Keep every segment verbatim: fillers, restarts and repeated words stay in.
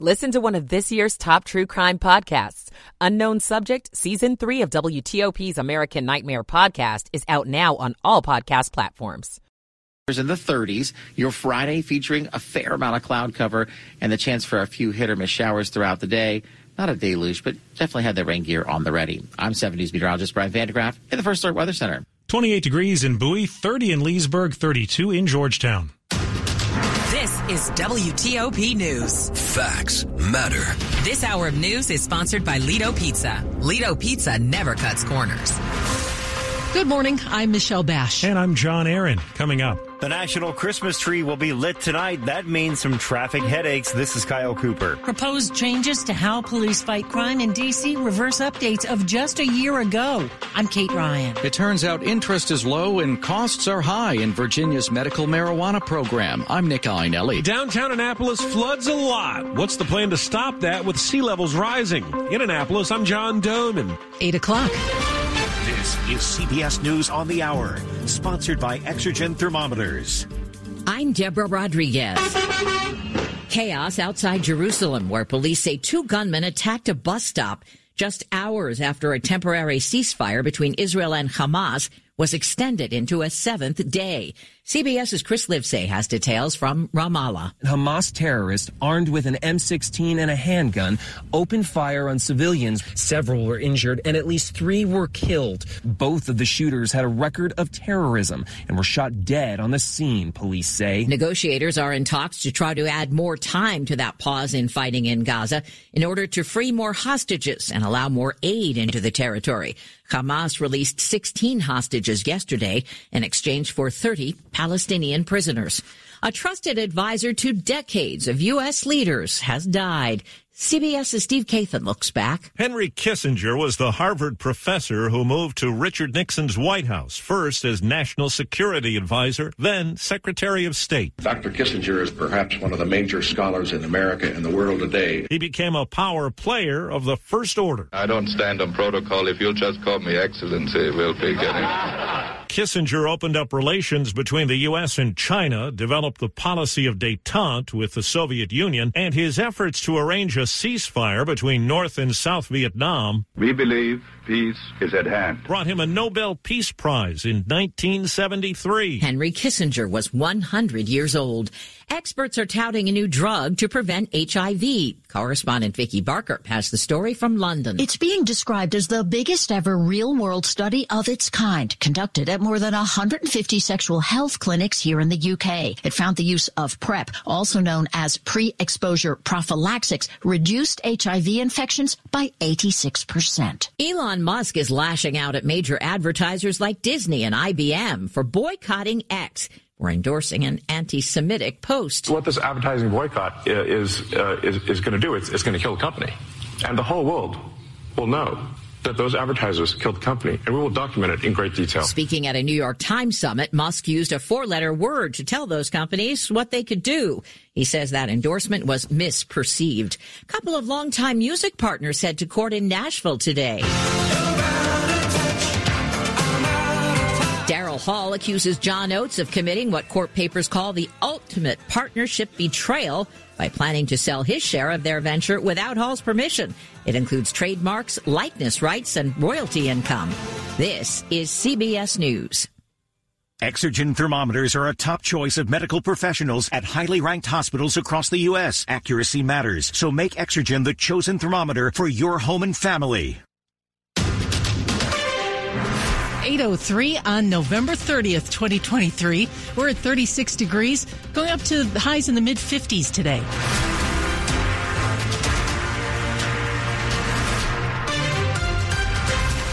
Listen to one of this year's top true crime podcasts. Unknown Subject, Season three of W T O P's American Nightmare podcast is out now on all podcast platforms. In the thirties, your Friday featuring a fair amount of cloud cover and the chance for a few hit-or-miss showers throughout the day. Not a deluge, but definitely had the rain gear on the ready. I'm seventies meteorologist Brian Vandegraaff in the First Alert Weather Center. twenty-eight degrees in Bowie, thirty in Leesburg, thirty-two in Georgetown. This is W T O P News. Facts matter. This hour of news is sponsored by Lido Pizza. Lido Pizza never cuts corners. Good morning. I'm Michelle Bash. And I'm John Aaron. Coming up, the national Christmas tree will be lit tonight. That means some traffic headaches. This is Kyle Cooper. Proposed changes to how police fight crime in D C reverse updates of just a year ago. I'm Kate Ryan. It turns out interest is low and costs are high in Virginia's medical marijuana program. I'm Nick Einelli. Downtown Annapolis floods a lot. What's the plan to stop that with sea levels rising? In Annapolis, I'm John Doman. Eight o'clock. This is C B S News on the Hour, sponsored by Exergen Thermometers. I'm Deborah Rodriguez. Chaos outside Jerusalem, where police say two gunmen attacked a bus stop just hours after a temporary ceasefire between Israel and Hamas was extended into a seventh day. CBS's Chris Livesay has details from Ramallah. Hamas terrorists armed with an M sixteen and a handgun opened fire on civilians. Several were injured and at least three were killed. Both of the shooters had a record of terrorism and were shot dead on the scene, police say. Negotiators are in talks to try to add more time to that pause in fighting in Gaza in order to free more hostages and allow more aid into the territory. Hamas released sixteen hostages yesterday in exchange for thirty Palestinian prisoners. A trusted advisor to decades of U S leaders has died. CBS's Steve Kathan looks back. Henry Kissinger was the Harvard professor who moved to Richard Nixon's White House, first as national security advisor, then Secretary of State. Doctor Kissinger is perhaps one of the major scholars in America and the world today. He became a power player of the first order. I don't stand on protocol. If you'll just call me Excellency, we'll be getting... Kissinger opened up relations between the U S and China, developed the policy of détente with the Soviet Union, and his efforts to arrange a ceasefire between North and South Vietnam, we believe peace is at hand, brought him a Nobel Peace Prize in nineteen seventy-three. Henry Kissinger was one hundred years old. Experts are touting a new drug to prevent H I V. Correspondent Vicky Barker has the story from London. It's being described as the biggest ever real-world study of its kind, conducted at more than one hundred fifty sexual health clinics here in the U K. It found the use of PrEP, also known as pre-exposure prophylaxis, reduced H I V infections by eighty-six percent. Elon Musk is lashing out at major advertisers like Disney and I B M for boycotting X. We're endorsing an anti-Semitic post. What this advertising boycott is uh, is, is going to do, it's, it's going to kill the company. And the whole world will know that those advertisers killed the company, and we will document it in great detail. Speaking at a New York Times summit, Musk used a four-letter word to tell those companies what they could do. He says that endorsement was misperceived. A couple of longtime music partners head to court in Nashville today. Daryl Hall accuses John Oates of committing what court papers call the ultimate partnership betrayal by planning to sell his share of their venture without Hall's permission. It includes trademarks, likeness rights, and royalty income. This is C B S News. Exergen thermometers are a top choice of medical professionals at highly ranked hospitals across the U S. Accuracy matters, so make Exergen the chosen thermometer for your home and family. eight oh three on November thirtieth, twenty twenty-three. We're at thirty-six degrees, going up to highs in the mid fifties today.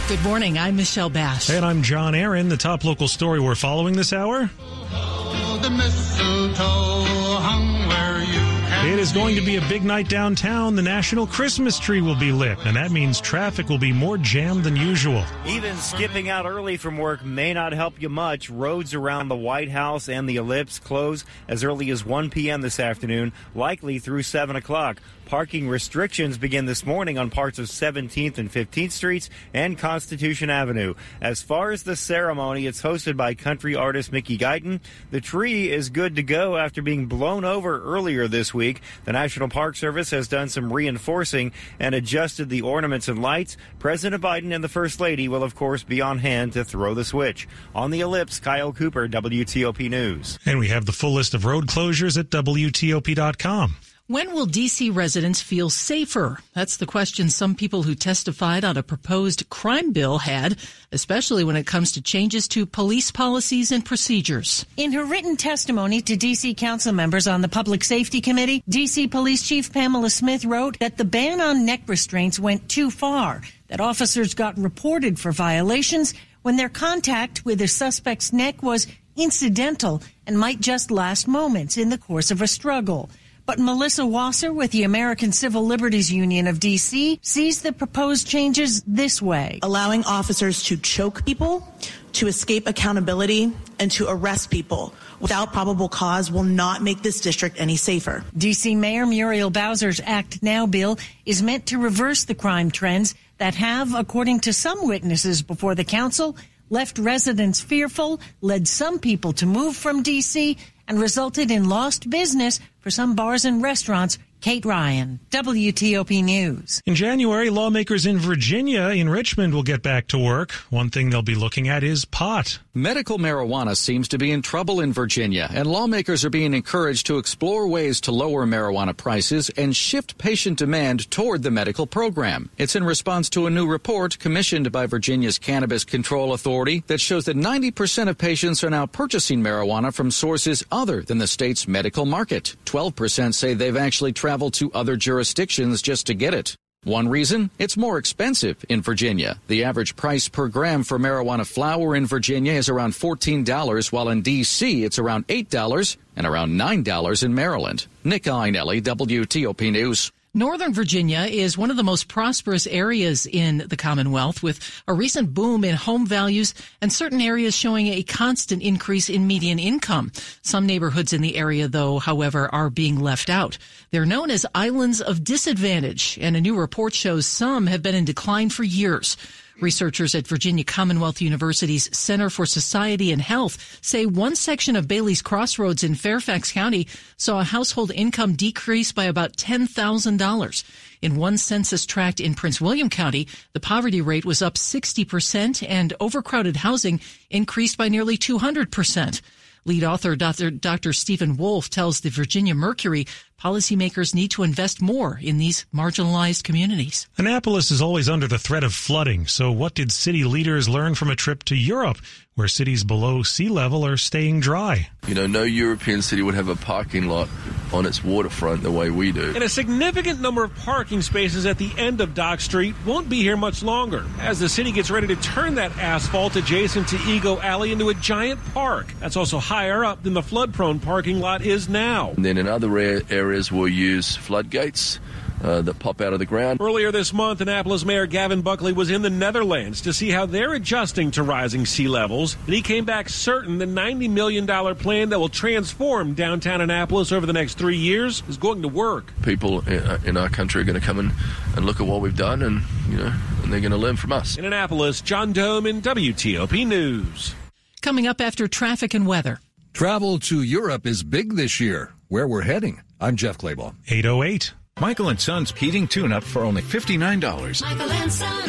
Good morning. I'm Michelle Bash. And I'm John Aaron. The top local story we're following this hour. Oh, the mistletoe hung where you can. It is going to be a big night downtown. The national Christmas tree will be lit, and that means traffic will be more jammed than usual. Even skipping out early from work may not help you much. Roads around the White House and the Ellipse close as early as one p.m. this afternoon, likely through seven o'clock. Parking restrictions begin this morning on parts of seventeenth and fifteenth Streets and Constitution Avenue. As far as the ceremony, it's hosted by country artist Mickey Guyton. The tree is good to go after being blown over earlier this week. week. The National Park Service has done some reinforcing and adjusted the ornaments and lights. President Biden and the First Lady will, of course, be on hand to throw the switch. On the Ellipse, Kyle Cooper, W T O P News. And we have the full list of road closures at W T O P dot com. When will D C residents feel safer? That's the question some people who testified on a proposed crime bill had, especially when it comes to changes to police policies and procedures. In her written testimony to D C council members on the Public Safety Committee, D C Police Chief Pamela Smith wrote that the ban on neck restraints went too far, that officers got reported for violations when their contact with a suspect's neck was incidental and might just last moments in the course of a struggle. But Melissa Wasser with the American Civil Liberties Union of D C sees the proposed changes this way. Allowing officers to choke people, to escape accountability, and to arrest people without probable cause will not make this district any safer. D C Mayor Muriel Bowser's Act Now bill is meant to reverse the crime trends that have, according to some witnesses before the council, left residents fearful, led some people to move from D C, and resulted in lost business for some bars and restaurants. Kate Ryan, W T O P News. In January, lawmakers in Virginia in Richmond will get back to work. One thing they'll be looking at is pot. Medical marijuana seems to be in trouble in Virginia, and lawmakers are being encouraged to explore ways to lower marijuana prices and shift patient demand toward the medical program. It's in response to a new report commissioned by Virginia's Cannabis Control Authority that shows that ninety percent of patients are now purchasing marijuana from sources other than the state's medical market. twelve percent say they've actually tried travel to other jurisdictions just to get it. One reason? It's more expensive in Virginia. The average price per gram for marijuana flower in Virginia is around fourteen dollars, while in D C it's around eight dollars and around nine dollars in Maryland. Nick Einelli, W T O P News. Northern Virginia is one of the most prosperous areas in the Commonwealth, with a recent boom in home values and certain areas showing a constant increase in median income. Some neighborhoods in the area, though, however, are being left out. They're known as islands of disadvantage, and a new report shows some have been in decline for years. Researchers at Virginia Commonwealth University's Center for Society and Health say one section of Bailey's Crossroads in Fairfax County saw a household income decrease by about ten thousand dollars. In one census tract in Prince William County, the poverty rate was up sixty percent and overcrowded housing increased by nearly two hundred percent. Lead author Doctor Doctor Stephen Wolf tells the Virginia Mercury policymakers need to invest more in these marginalized communities. Annapolis is always under the threat of flooding. So what did city leaders learn from a trip to Europe, where cities below sea level are staying dry? You know, no European city would have a parking lot on its waterfront the way we do. And a significant number of parking spaces at the end of Dock Street won't be here much longer, as the city gets ready to turn that asphalt adjacent to Ego Alley into a giant park. That's also higher up than the flood-prone parking lot is now. And then in other areas, we'll use floodgates Uh, that pop out of the ground. Earlier this month, Annapolis Mayor Gavin Buckley was in the Netherlands to see how they're adjusting to rising sea levels, and he came back certain the ninety million dollars plan that will transform downtown Annapolis over the next three years is going to work. People in our country are going to come in and look at what we've done, and, you know, and they're going to learn from us. In Annapolis, John Doman, W T O P News. Coming up after traffic and weather. Travel to Europe is big this year. Where we're heading. I'm Jeff Claybaugh. eight oh eight. Michael and Son's heating tune-up for only fifty-nine dollars. Michael and Son.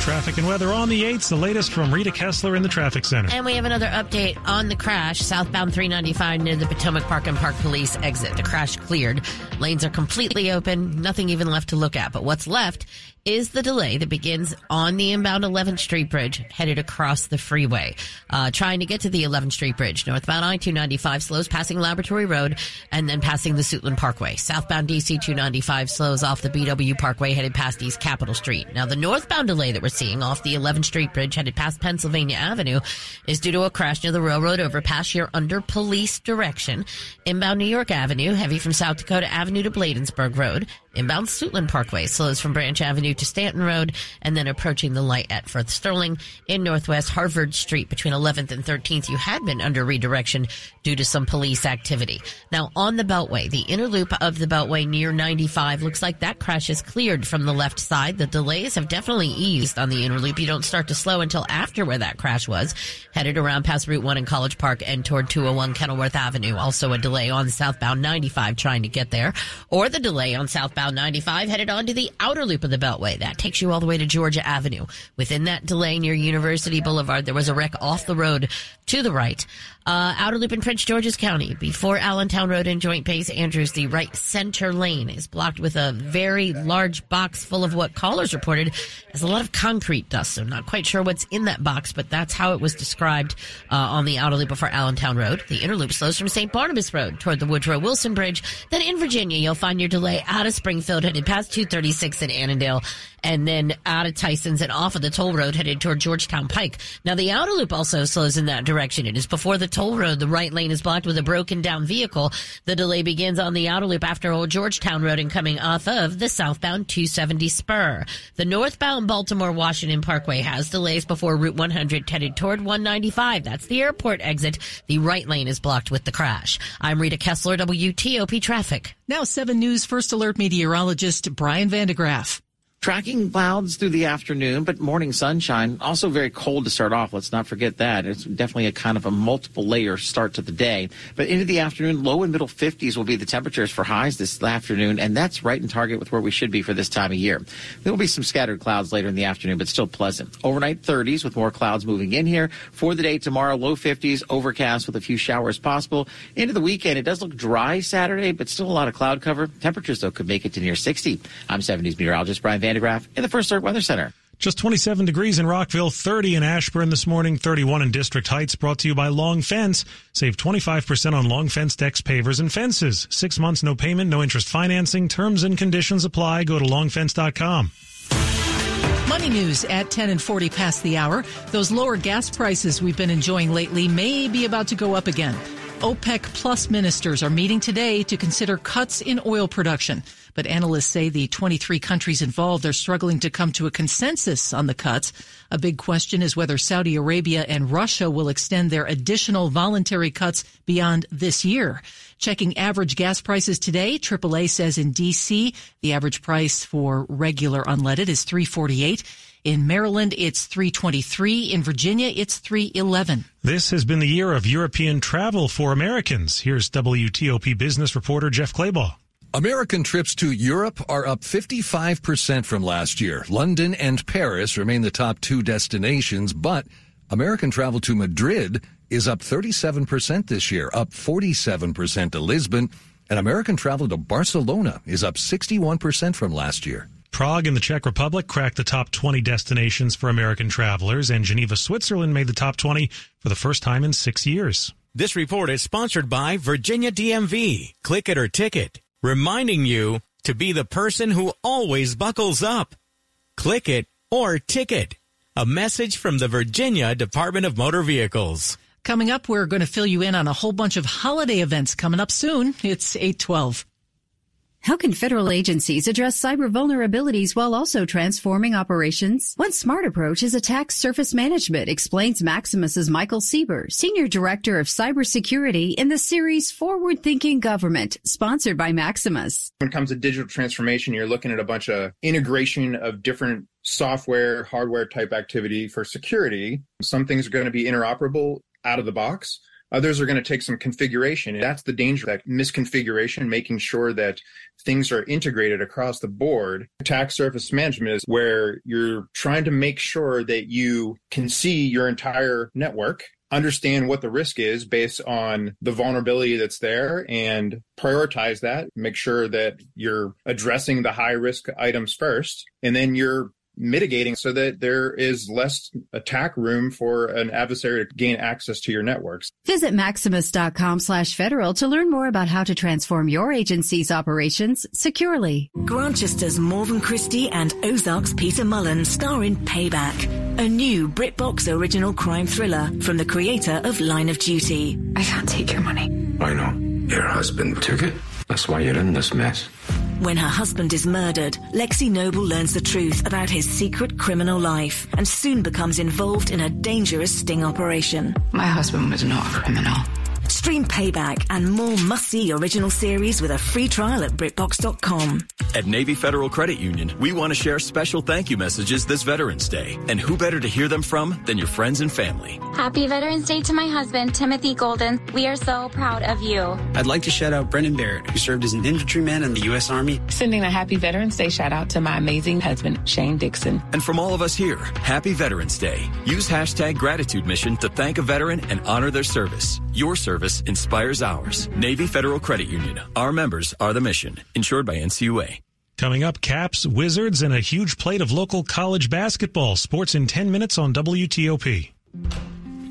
Traffic and weather on the eights, the latest from Rita Kessler in the traffic center. And we have another update on the crash. Southbound three ninety-five near the Potomac Park and Park Police exit. The crash cleared. Lanes are completely open. Nothing even left to look at. But what's left is the delay that begins on the inbound eleventh Street Bridge headed across the freeway. Uh, trying to get to the eleventh Street Bridge, northbound I two ninety-five slows passing Laboratory Road and then passing the Suitland Parkway. Southbound D C two ninety-five slows off the B W Parkway headed past East Capitol Street. Now, the northbound delay that we're seeing off the eleventh Street Bridge headed past Pennsylvania Avenue is due to a crash near the railroad overpass here under police direction. Inbound New York Avenue, heavy from South Dakota Avenue to Bladensburg Road. inbound Suitland Parkway slows from Branch Avenue to Stanton Road and then approaching the light at Firth Sterling. In Northwest Harvard Street between eleventh and thirteenth, you had been under redirection due to some police activity. Now on the Beltway, the inner loop of the Beltway near ninety-five, looks like that crash is cleared from the left side. The delays have definitely eased on the inner loop. You don't start to slow until after where that crash was, headed around past Route one in College Park and toward two oh one Kenilworth Avenue. Also a delay on southbound ninety-five trying to get there, or the delay on southbound ninety-five headed onto the outer loop of the Beltway. That takes you all the way to Georgia Avenue. Within that delay near University Boulevard, there was a wreck off the road to the right. Uh, outer loop in Prince George's County before Allentown Road and Joint Base Andrews, the right center lane is blocked with a very large box full of what callers reported as a lot of concrete dust. So not quite sure what's in that box, but that's how it was described uh, on the outer loop before Allentown Road. The inner loop slows from Saint Barnabas Road toward the Woodrow Wilson Bridge. Then in Virginia, you'll find your delay out of Springfield headed past two thirty-six in Annandale, and then out of Tyson's and off of the toll road headed toward Georgetown Pike. Now, the outer loop also slows in that direction. It is before the toll road. The right lane is blocked with a broken-down vehicle. The delay begins on the outer loop after Old Georgetown Road and coming off of the southbound two seventy spur. The northbound Baltimore-Washington Parkway has delays before Route one hundred headed toward one ninety-five. That's the airport exit. The right lane is blocked with the crash. I'm Rita Kessler, W T O P Traffic. Now seven News First Alert meteorologist Brian Vandegraaff. Tracking clouds through the afternoon, but morning sunshine. Also very cold to start off. Let's not forget that. It's definitely a kind of a multiple layer start to the day. But into the afternoon, low and middle fifties will be the temperatures for highs this afternoon, and that's right in target with where we should be for this time of year. There will be some scattered clouds later in the afternoon, but still pleasant. Overnight thirties with more clouds moving in here. For the day tomorrow, low fifties, overcast with a few showers possible. Into the weekend, it does look dry Saturday, but still a lot of cloud cover. Temperatures, though, could make it to near sixty. I'm seventies meteorologist Brian Van in the First Alert Weather Center. Just twenty-seven degrees in Rockville, thirty in Ashburn this morning, thirty-one in District Heights. Brought to you by Long Fence. Save twenty-five percent on Long Fence decks, pavers, and fences. Six months, no payment, no interest financing. Terms and conditions apply. Go to long fence dot com. Money news at ten and forty past the hour. Those lower gas prices we've been enjoying lately may be about to go up again. OPEC Plus ministers are meeting today to consider cuts in oil production. But analysts say the twenty-three countries involved are struggling to come to a consensus on the cuts. A big question is whether Saudi Arabia and Russia will extend their additional voluntary cuts beyond this year. Checking average gas prices today, triple A says in D C the average price for regular unleaded is three forty-eight. In Maryland, it's three twenty-three. In Virginia, it's three eleven. This has been the year of European travel for Americans. Here's W T O P business reporter Jeff Claybaugh. American trips to Europe are up fifty-five percent from last year. London and Paris remain the top two destinations, but American travel to Madrid is up thirty-seven percent this year, up forty-seven percent to Lisbon, and American travel to Barcelona is up sixty-one percent from last year. Prague in the Czech Republic cracked the top twenty destinations for American travelers, and Geneva, Switzerland made the top twenty for the first time in six years. This report is sponsored by Virginia D M V. Click it or ticket. Reminding you to be the person who always buckles up. Click it or ticket. A message from the Virginia Department of Motor Vehicles. Coming up, we're going to fill you in on a whole bunch of holiday events coming up soon. It's eight twelve. How can federal agencies address cyber vulnerabilities while also transforming operations? One smart approach is attack surface management, explains Maximus's Michael Sieber, Senior Director of Cybersecurity in the series Forward Thinking Government, sponsored by Maximus. When it comes to digital transformation, you're looking at a bunch of integration of different software, hardware type activity for security. Some things are going to be interoperable out of the box. Others are going to take some configuration. And that's the danger, that misconfiguration, making sure that things are integrated across the board. Attack surface management is where you're trying to make sure that you can see your entire network, understand what the risk is based on the vulnerability that's there, and prioritize that. Make sure that you're addressing the high risk items first, and then you're mitigating so that there is less attack room for an adversary to gain access to your networks. Visit Maximus.com slash federal to learn more about how to transform your agency's operations securely. Grantchester's Morven Christie and Ozark's Peter Mullen star in Payback, a new BritBox original crime thriller from the creator of Line of Duty. I can't take your money. I know. Your husband took it. That's why you're in this mess. When her husband is murdered, Lexi Noble learns the truth about his secret criminal life and soon becomes involved in a dangerous sting operation. My husband was not a criminal. Stream Payback and more must-see original series with a free trial at BritBox dot com. At Navy Federal Credit Union, we want to share special thank you messages this Veterans Day. And who better to hear them from than your friends and family? Happy Veterans Day to my husband, Timothy Golden. We are so proud of you. I'd like to shout out Brendan Barrett, who served as an infantryman in the U S Army. Sending a happy Veterans Day shout out to my amazing husband, Shane Dixon. And from all of us here, happy Veterans Day. Use hashtag Gratitude Mission to thank a veteran and honor their service. Your service inspires ours. Navy Federal Credit Union. Our members are the mission. Insured by N C U A. Coming up, Caps, Wizards, and a huge plate of local college basketball. Sports in ten minutes on W T O P.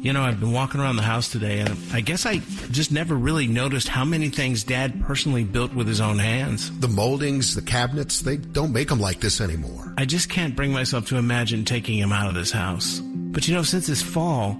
You know, I've been walking around the house today, and I guess I just never really noticed how many things Dad personally built with his own hands. The moldings, the cabinets, they don't make them like this anymore. I just can't bring myself to imagine taking him out of this house. But, you know, since this fall,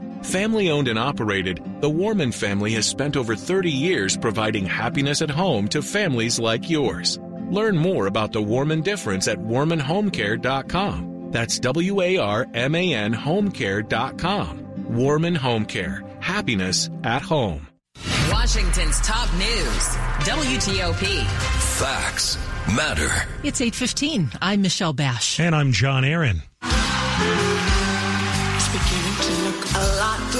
Family-owned and operated, the Warman family has spent over thirty years providing happiness at home to families like yours. Learn more about the Warman difference at warman home care dot com. That's W A R M A N homecare dot com. Warman Home Care. Happiness at home. Washington's top news. W T O P. Facts matter. It's eight fifteen. I'm Michelle Bash. And I'm John Aaron.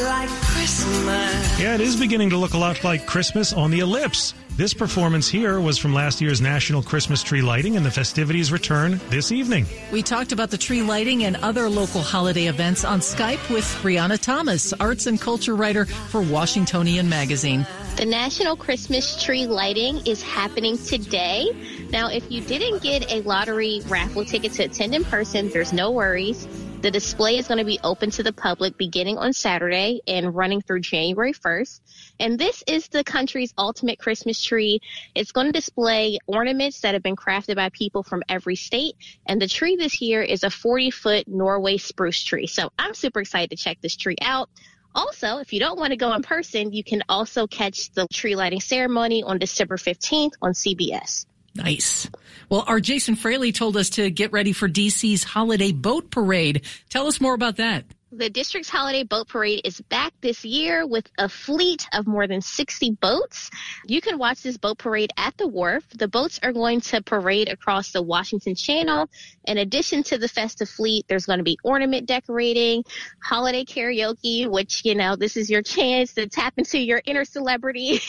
Like Christmas. Yeah, it is beginning to look a lot like Christmas on the Ellipse. This performance here was from last year's National Christmas Tree Lighting, and the festivities return this evening. We talked about the tree lighting and other local holiday events on Skype with Brianna Thomas, arts and culture writer for Washingtonian magazine. The National Christmas Tree Lighting is happening today. Now, if you didn't get a lottery raffle ticket to attend in person, there's no worries. The display is going to be open to the public beginning on Saturday and running through January first. And this is the country's ultimate Christmas tree. It's going to display ornaments that have been crafted by people from every state. And the tree this year is a forty-foot Norway spruce tree. So I'm super excited to check this tree out. Also, if you don't want to go in person, you can also catch the tree lighting ceremony on December fifteenth on C B S. Nice. Well, our Jason Fraley told us to get ready for D C's holiday boat parade. Tell us more about that. The district's holiday boat parade is back this year with a fleet of more than sixty boats. You can watch this boat parade at the wharf. The boats are going to parade across the Washington Channel. In addition to the festive fleet, there's going to be ornament decorating, holiday karaoke, which, you know, this is your chance to tap into your inner celebrity.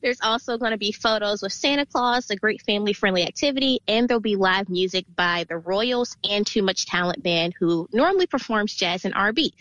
There's also going to be photos with Santa Claus, a great family-friendly activity, and there'll be live music by the Royals and Too Much Talent Band, who normally performs jazz and R and B.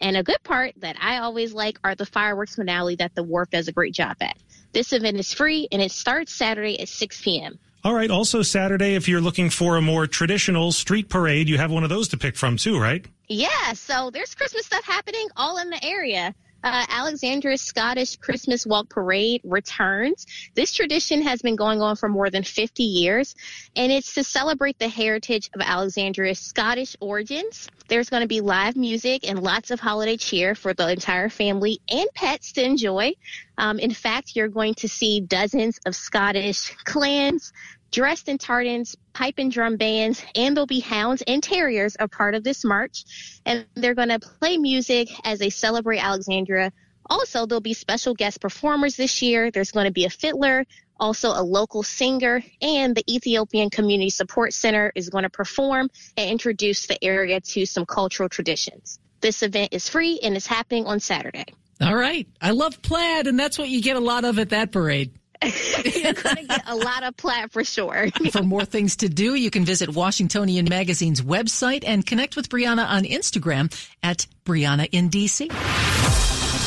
And a good part that I always like are the fireworks finale that the Wharf does a great job at. This event is free, and it starts Saturday at six p.m. All right. Also Saturday, if you're looking for a more traditional street parade, you have one of those to pick from too, right? Yeah. So there's Christmas stuff happening all in the area. Uh, Alexandria's Scottish Christmas Walk Parade returns. This tradition has been going on for more than fifty years, and it's to celebrate the heritage of Alexandria's Scottish origins. There's going to be live music and lots of holiday cheer for the entire family and pets to enjoy. Um, in fact, you're going to see dozens of Scottish clans dressed in tartans, pipe and drum bands, and there'll be hounds and terriers are part of this march. And they're going to play music as they celebrate Alexandria. Also, there'll be special guest performers this year. There's going to be a fiddler, also a local singer, and the Ethiopian Community Support Center is going to perform and introduce the area to some cultural traditions. This event is free and it's happening on Saturday. All right. I love plaid, and that's what you get a lot of at that parade. You're going to get a lot of plaid for sure. For more things to do, you can visit Washingtonian Magazine's website and connect with Brianna on Instagram at Brianna in D C.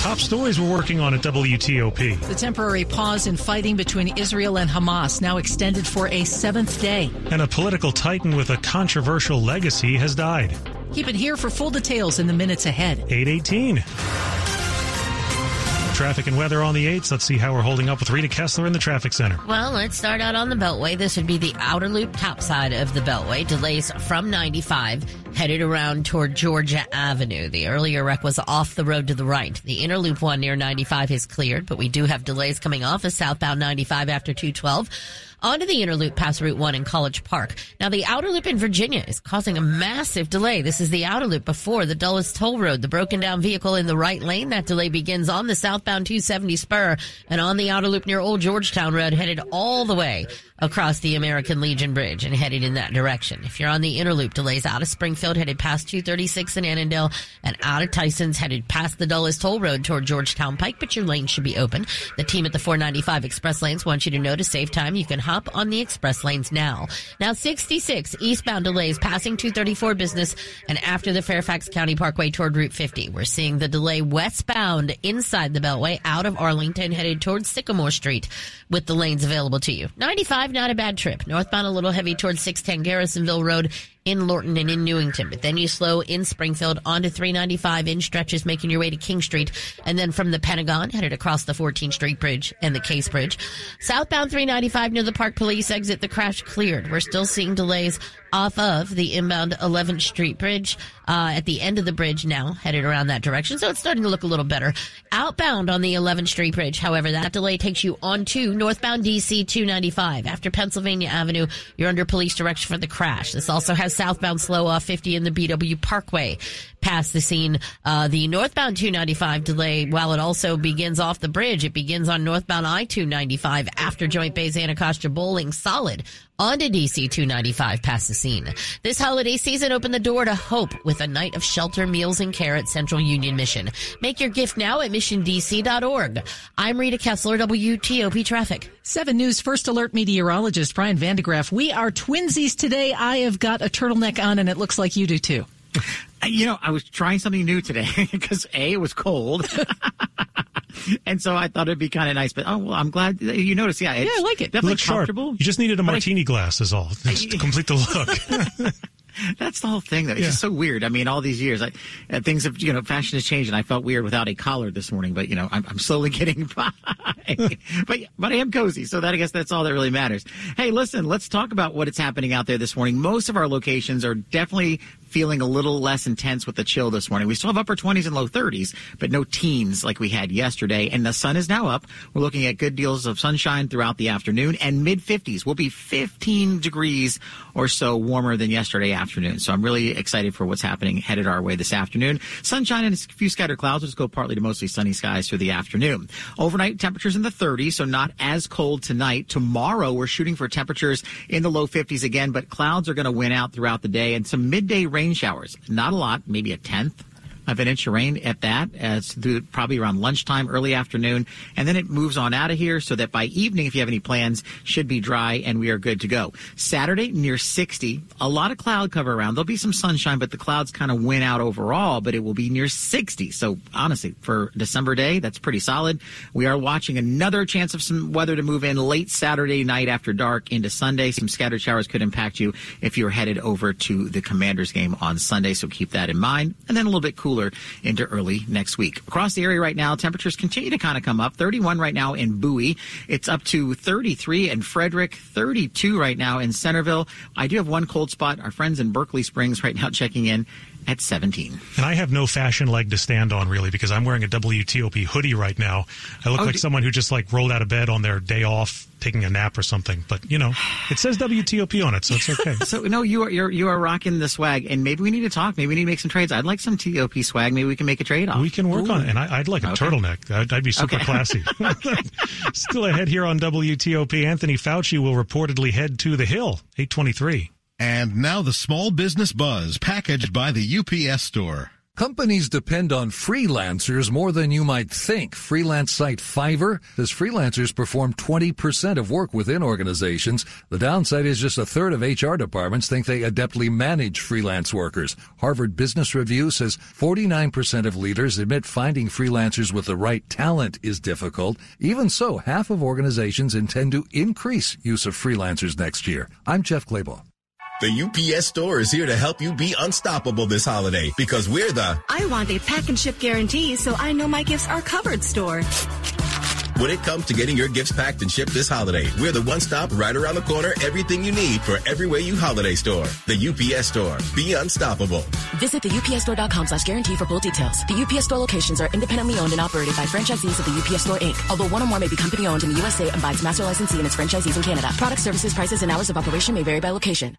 Top stories we're working on at W T O P. The temporary pause in fighting between Israel and Hamas now extended for a seventh day. And a political titan with a controversial legacy has died. Keep it here for full details in the minutes ahead. eight eighteen. Traffic and weather on the eights. Let's see how we're holding up with Rita Kessler in the traffic center. Well, let's start out on the Beltway. This would be the outer loop top side of the Beltway. Delays from ninety-five headed around toward Georgia Avenue. The earlier wreck was off the road to the right. The inner loop one near ninety-five is cleared, but we do have delays coming off of southbound ninety-five after two twelve. Onto the inner loop past Route one in College Park. Now, the outer loop in Virginia is causing a massive delay. This is the outer loop before the Dulles Toll Road. The broken down vehicle in the right lane, that delay begins on the southbound two seventy spur and on the outer loop near Old Georgetown Road, headed all the way across the American Legion Bridge and headed in that direction. If you're on the inner loop, delays out of Springfield, headed past two thirty-six in Annandale, and out of Tyson's, headed past the Dulles Toll Road toward Georgetown Pike, but your lane should be open. The team at the four ninety-five Express Lanes wants you to know to save time. You can hop on the express lanes now. Now, sixty-six eastbound delays passing two thirty-four business and after the Fairfax County Parkway toward Route fifty. We're seeing the delay westbound inside the Beltway out of Arlington, headed towards Sycamore Street with the lanes available to you. ninety-five not a bad trip. Northbound a little heavy towards six ten Garrisonville Road in Lorton and in Newington, but then you slow in Springfield onto three ninety-five in stretches, making your way to King Street, and then from the Pentagon headed across the fourteenth Street Bridge and the Case Bridge. Southbound three ninety-five near the Park Police exit, the crash cleared. We're still seeing delays off of the inbound eleventh Street Bridge uh, at the end of the bridge now, headed around that direction, so it's starting to look a little better. Outbound on the eleventh Street Bridge, however, that delay takes you on to northbound D C two ninety-five. After Pennsylvania Avenue, you're under police direction for the crash. This also has southbound slow off fifty in the B W Parkway. Past the scene, uh, the northbound two ninety-five delay, while it also begins off the bridge, it begins on northbound I two ninety-five after Joint Base Anacostia Bowling, solid onto D C two ninety-five past the scene. This holiday season, open the door to hope with a night of shelter, meals, and care at Central Union Mission. Make your gift now at mission d c dot org. I'm Rita Kessler, W T O P Traffic. seven News First Alert meteorologist Brian Vandegraaff. We are twinsies today. I have got a turtleneck on, and it looks like you do too. You know, I was trying something new today because, A, it was cold. And so I thought it'd be kind of nice. But, oh, well, I'm glad you noticed. Yeah, it's yeah I like it. Definitely comfortable. Sharp. You just needed a but martini I, glass is all just to complete the look. That's the whole thing, though. It's yeah. just so weird. I mean, all these years, I, uh, things have, you know, fashion has changed, and I felt weird without a collar this morning. But, you know, I'm, I'm slowly getting by. but, but I am cozy, so that I guess that's all that really matters. Hey, listen, let's talk about what is happening out there this morning. Most of our locations are definitely feeling a little less intense with the chill this morning. We still have upper twenties and low thirties, but no teens like we had yesterday. And the sun is now up. We're looking at good deals of sunshine throughout the afternoon, and mid fifties will be fifteen degrees or so warmer than yesterday afternoon. So I'm really excited for what's happening headed our way this afternoon. Sunshine and a few scattered clouds will just go partly to mostly sunny skies through the afternoon. Overnight temperatures in the thirties, so not as cold tonight. Tomorrow we're shooting for temperatures in the low fifties again, but clouds are going to win out throughout the day, and some midday rain showers. Not a lot, maybe a tenth of an inch of rain at that, as through probably around lunchtime, early afternoon, and then it moves on out of here so that by evening, if you have any plans, should be dry and we are good to go. Saturday, near sixty, a lot of cloud cover around. There'll be some sunshine, but the clouds kind of win out overall, but it will be near sixty. So honestly, for December day, that's pretty solid. We are watching another chance of some weather to move in late Saturday night after dark into Sunday. Some scattered showers could impact you if you're headed over to the Commanders game on Sunday, so keep that in mind. And then a little bit cooler into early next week. Across the area right now, temperatures continue to kind of come up. thirty-one right now in Bowie. It's up to thirty-three in Frederick, thirty-two right now in Centerville. I do have one cold spot. Our friends in Berkeley Springs right now checking in at seventeen. And I have no fashion leg to stand on, really, because I'm wearing a W T O P hoodie right now. I look oh, like d- someone who just, like, rolled out of bed on their day off, taking a nap or something. But, you know, it says W T O P on it, so it's okay. So, no, you are you're, you are rocking the swag, and maybe we need to talk. Maybe we need to make some trades. I'd like some T O P swag. Maybe we can make a trade-off. We can work Ooh. on it, and I, I'd like a okay. turtleneck. I'd, I'd be super okay. classy. Still ahead here on W T O P, Anthony Fauci will reportedly head to the Hill, eight twenty-three. And now the small business buzz packaged by the U P S store. Companies depend on freelancers more than you might think. Freelance site Fiverr says freelancers perform twenty percent of work within organizations. The downside is just a third of H R departments think they adeptly manage freelance workers. Harvard Business Review says forty-nine percent of leaders admit finding freelancers with the right talent is difficult. Even so, half of organizations intend to increase use of freelancers next year. I'm Jeff Claybaugh. The U P S Store is here to help you be unstoppable this holiday because we're the I want a pack and ship guarantee so I know my gifts are covered store. When it comes to getting your gifts packed and shipped this holiday, we're the one-stop right around the corner, everything you need for every way you holiday store. The U P S Store. Be unstoppable. Visit the upsstore.com slash guarantee for full details. The U P S Store locations are independently owned and operated by franchisees of the U P S Store, Incorporated, although one or more may be company-owned in the U S A and by its master licensee and its franchisees in Canada. Product services, prices, and hours of operation may vary by location.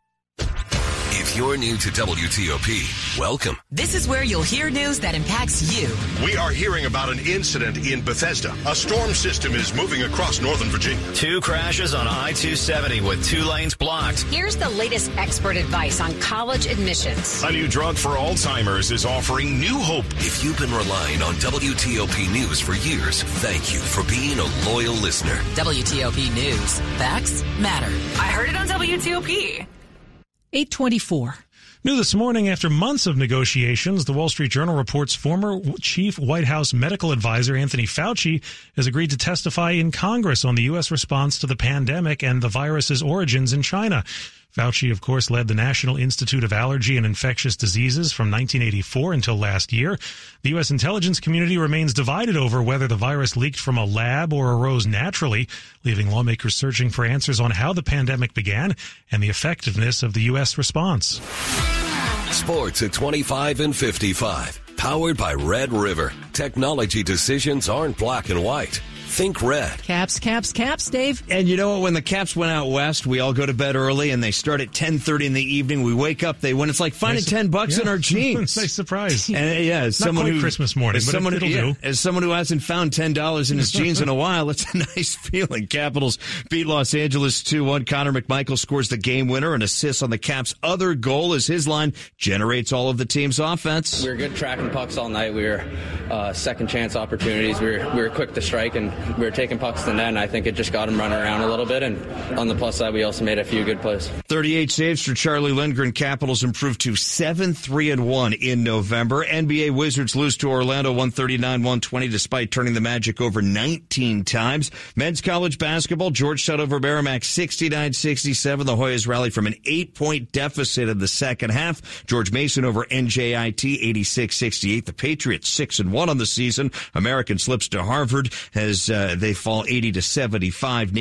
If you're new to W T O P, welcome. This is where you'll hear news that impacts you. We are hearing about an incident in Bethesda. A storm system is moving across northern Virginia. Two crashes on I two seventy with two lanes blocked. Here's the latest expert advice on college admissions. A new drug for Alzheimer's is offering new hope. If you've been relying on W T O P News for years, thank you for being a loyal listener. W T O P News. Facts matter. I heard it on W T O P. eight twenty-four. New this morning, after months of negotiations, the Wall Street Journal reports former chief White House medical advisor Anthony Fauci has agreed to testify in Congress on the U S response to the pandemic and the virus's origins in China. Fauci, of course, led the National Institute of Allergy and Infectious Diseases from nineteen eighty-four until last year. The U S intelligence community remains divided over whether the virus leaked from a lab or arose naturally, leaving lawmakers searching for answers on how the pandemic began and the effectiveness of the U S response. Sports at twenty-five and fifty-five. Powered by Red River. Technology decisions aren't black and white. Think red. Caps, caps, caps, Dave. And you know what? When the Caps went out west, we all go to bed early, and they start at ten thirty in the evening. We wake up, they win. It's like finding nice, ten bucks yeah. in our jeans. Nice surprise. And, yeah, as Not someone who, Christmas morning, as but someone, it'll yeah, do. As someone who hasn't found ten dollars in his jeans in a while, it's a nice feeling. Capitals beat Los Angeles two one. Connor McMichael scores the game winner and assists on the Caps' other goal as his line generates all of the team's offense. We were good tracking pucks all night. We were uh, second chance opportunities. We were, we were quick to strike, and we were taking pucks to the net, and I think it just got him running around a little bit. And on the plus side, we also made a few good plays. thirty-eight saves for Charlie Lindgren. Capitals improved to seven three and one in November. N B A Wizards lose to Orlando one thirty-nine one twenty despite turning the Magic over nineteen times. Men's college basketball, Georgetown over Merrimack sixty-nine sixty-seven. The Hoyas rallied from an eight-point deficit in the second half. George Mason over N J I T eighty-six sixty-eight. The Patriots six and one on the season. American slips to Harvard as Uh, they fall eighty to seventy-five.